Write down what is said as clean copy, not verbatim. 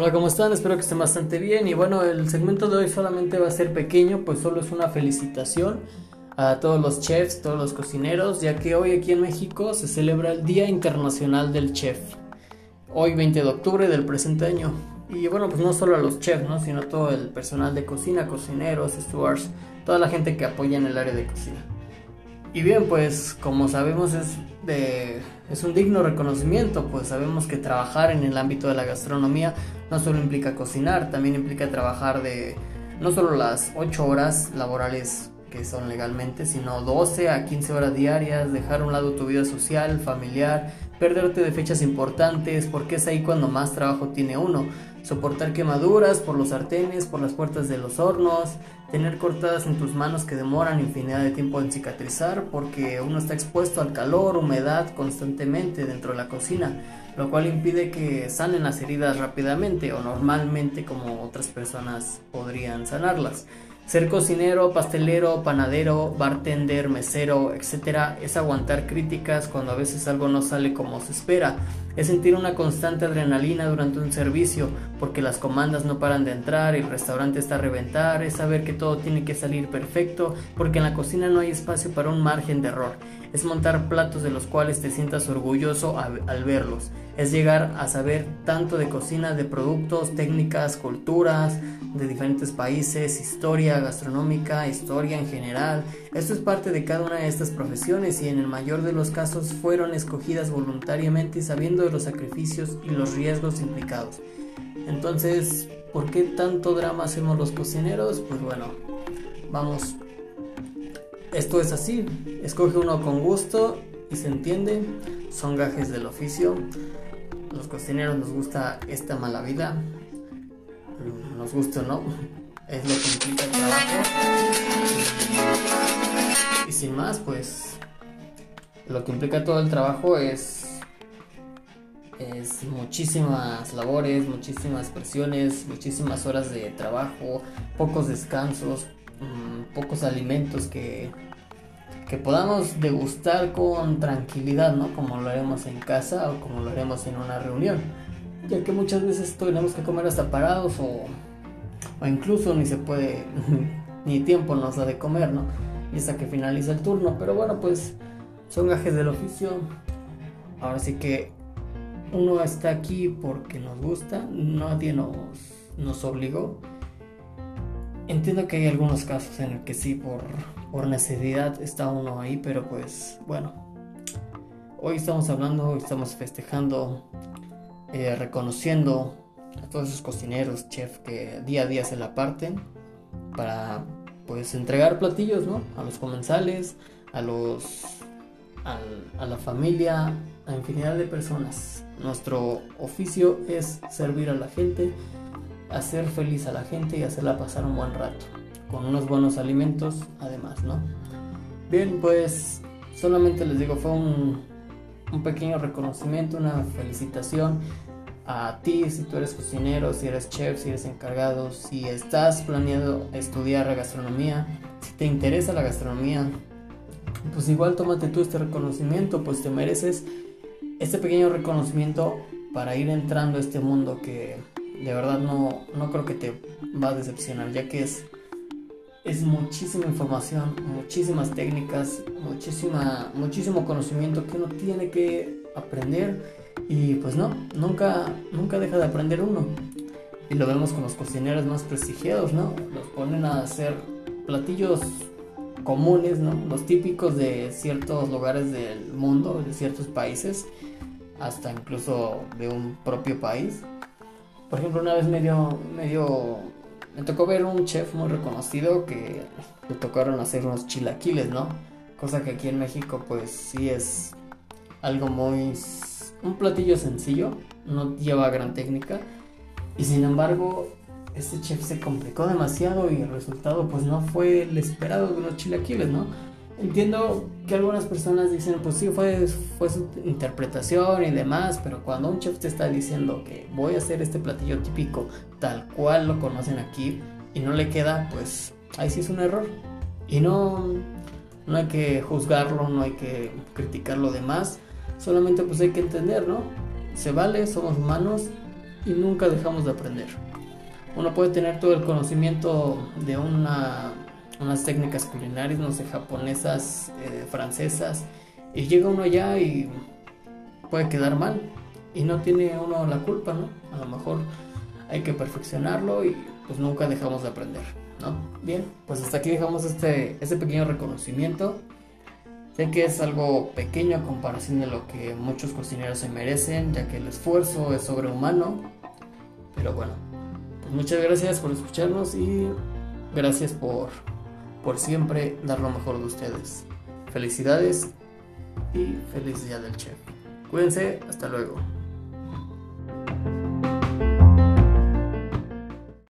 Hola, ¿cómo están? Espero que estén bastante bien. Y bueno, el segmento de hoy solamente va a ser pequeño, pues solo es una felicitación a todos los chefs, todos los cocineros, ya que hoy aquí en México se celebra el Día Internacional del Chef, hoy 20 de octubre del presente año. Y bueno, pues no solo a los chefs, ¿no?, sino a todo el personal de cocina, cocineros, stewards, toda la gente que apoya en el área de cocina. Y bien, pues como sabemos es un digno reconocimiento, pues sabemos que trabajar en el ámbito de la gastronomía no solo implica cocinar, también implica trabajar no solo las 8 horas laborales que son legalmente, sino 12 a 15 horas diarias, dejar a un lado tu vida social, familiar, perderte de fechas importantes, porque es ahí cuando más trabajo tiene uno, soportar quemaduras por los sartenes, por las puertas de los hornos, tener cortadas en tus manos que demoran infinidad de tiempo en cicatrizar, porque uno está expuesto al calor, humedad constantemente dentro de la cocina, lo cual impide que sanen las heridas rápidamente o normalmente como otras personas podrían sanarlas. Ser cocinero, pastelero, panadero, bartender, mesero, etcétera, es aguantar críticas cuando a veces algo no sale como se espera. Es sentir una constante adrenalina durante un servicio, porque las comandas no paran de entrar, el restaurante está a reventar, es saber que todo tiene que salir perfecto, porque en la cocina no hay espacio para un margen de error. Es montar platos de los cuales te sientas orgulloso al verlos. Es llegar a saber tanto de cocina, de productos, técnicas, culturas, de diferentes países, historia gastronómica, historia en general. Esto es parte de cada una de estas profesiones y en el mayor de los casos fueron escogidas voluntariamente y sabiendo de los sacrificios y los riesgos implicados. Entonces, ¿por qué tanto drama hacemos los cocineros? Pues bueno, vamos. Esto es así, escoge uno con gusto y se entiende, son gajes del oficio. Los cocineros nos gusta esta mala vida, nos gusta o no, es lo que implica el trabajo. Y sin más, pues lo que implica todo el trabajo es muchísimas labores, muchísimas presiones, muchísimas horas de trabajo, pocos descansos, pocos alimentos que podamos degustar con tranquilidad, ¿no?, como lo haremos en casa o como lo haremos en una reunión, ya que muchas veces tenemos que comer hasta parados o incluso ni se puede ni tiempo nos da de comer, ¿no?, y hasta que finaliza el turno. Pero bueno, pues son gajes del oficio. Ahora sí que uno está aquí porque nos gusta, nadie nos obligó. Entiendo que hay algunos casos en el que sí, por necesidad está uno ahí, pero pues bueno, hoy estamos hablando, hoy estamos festejando, reconociendo a todos esos cocineros, chefs que día a día se la parten para pues entregar platillos, ¿no?, a los comensales, a la familia, a infinidad de personas. Nuestro oficio es servir a la gente, hacer feliz a la gente y hacerla pasar un buen rato con unos buenos alimentos además, ¿no? Bien, pues solamente les digo, fue un pequeño reconocimiento, una felicitación a ti si tú eres cocinero, si eres chef, si eres encargado, si estás planeando estudiar la gastronomía, si te interesa la gastronomía, pues igual tómate tú este reconocimiento, pues te mereces este pequeño reconocimiento para ir entrando a este mundo que de verdad no creo que te va a decepcionar, ya que es muchísima información, muchísimas técnicas, muchísimo conocimiento que uno tiene que aprender y pues nunca deja de aprender uno. Y lo vemos con los cocineros más prestigiados, ¿no? Los ponen a hacer platillos comunes, ¿no?, los típicos de ciertos lugares del mundo, de ciertos países, hasta incluso de un propio país. Por ejemplo, una vez me tocó ver un chef muy reconocido que le tocaron hacer unos chilaquiles, ¿no? Cosa que aquí en México pues sí es algo un platillo sencillo, no lleva gran técnica. Y sin embargo, este chef se complicó demasiado y el resultado pues no fue el esperado de unos chilaquiles, ¿no? Entiendo que algunas personas dicen, pues sí, fue su interpretación y demás, pero cuando un chef te está diciendo que voy a hacer este platillo típico tal cual lo conocen aquí y no le queda, pues ahí sí es un error. Y no hay que juzgarlo, no hay que criticar lo demás, solamente pues hay que entender, ¿no? Se vale, somos humanos y nunca dejamos de aprender. Uno puede tener todo el conocimiento de unas técnicas culinarias, no sé, japonesas, francesas, y llega uno allá y puede quedar mal, y no tiene uno la culpa, ¿no? A lo mejor hay que perfeccionarlo y pues nunca dejamos de aprender, ¿no? Bien, pues hasta aquí dejamos este pequeño reconocimiento. Sé que es algo pequeño a comparación de lo que muchos cocineros se merecen, ya que el esfuerzo es sobrehumano, pero bueno, pues muchas gracias por escucharnos y gracias por siempre dar lo mejor de ustedes. Felicidades y feliz día del chef. Cuídense, hasta luego.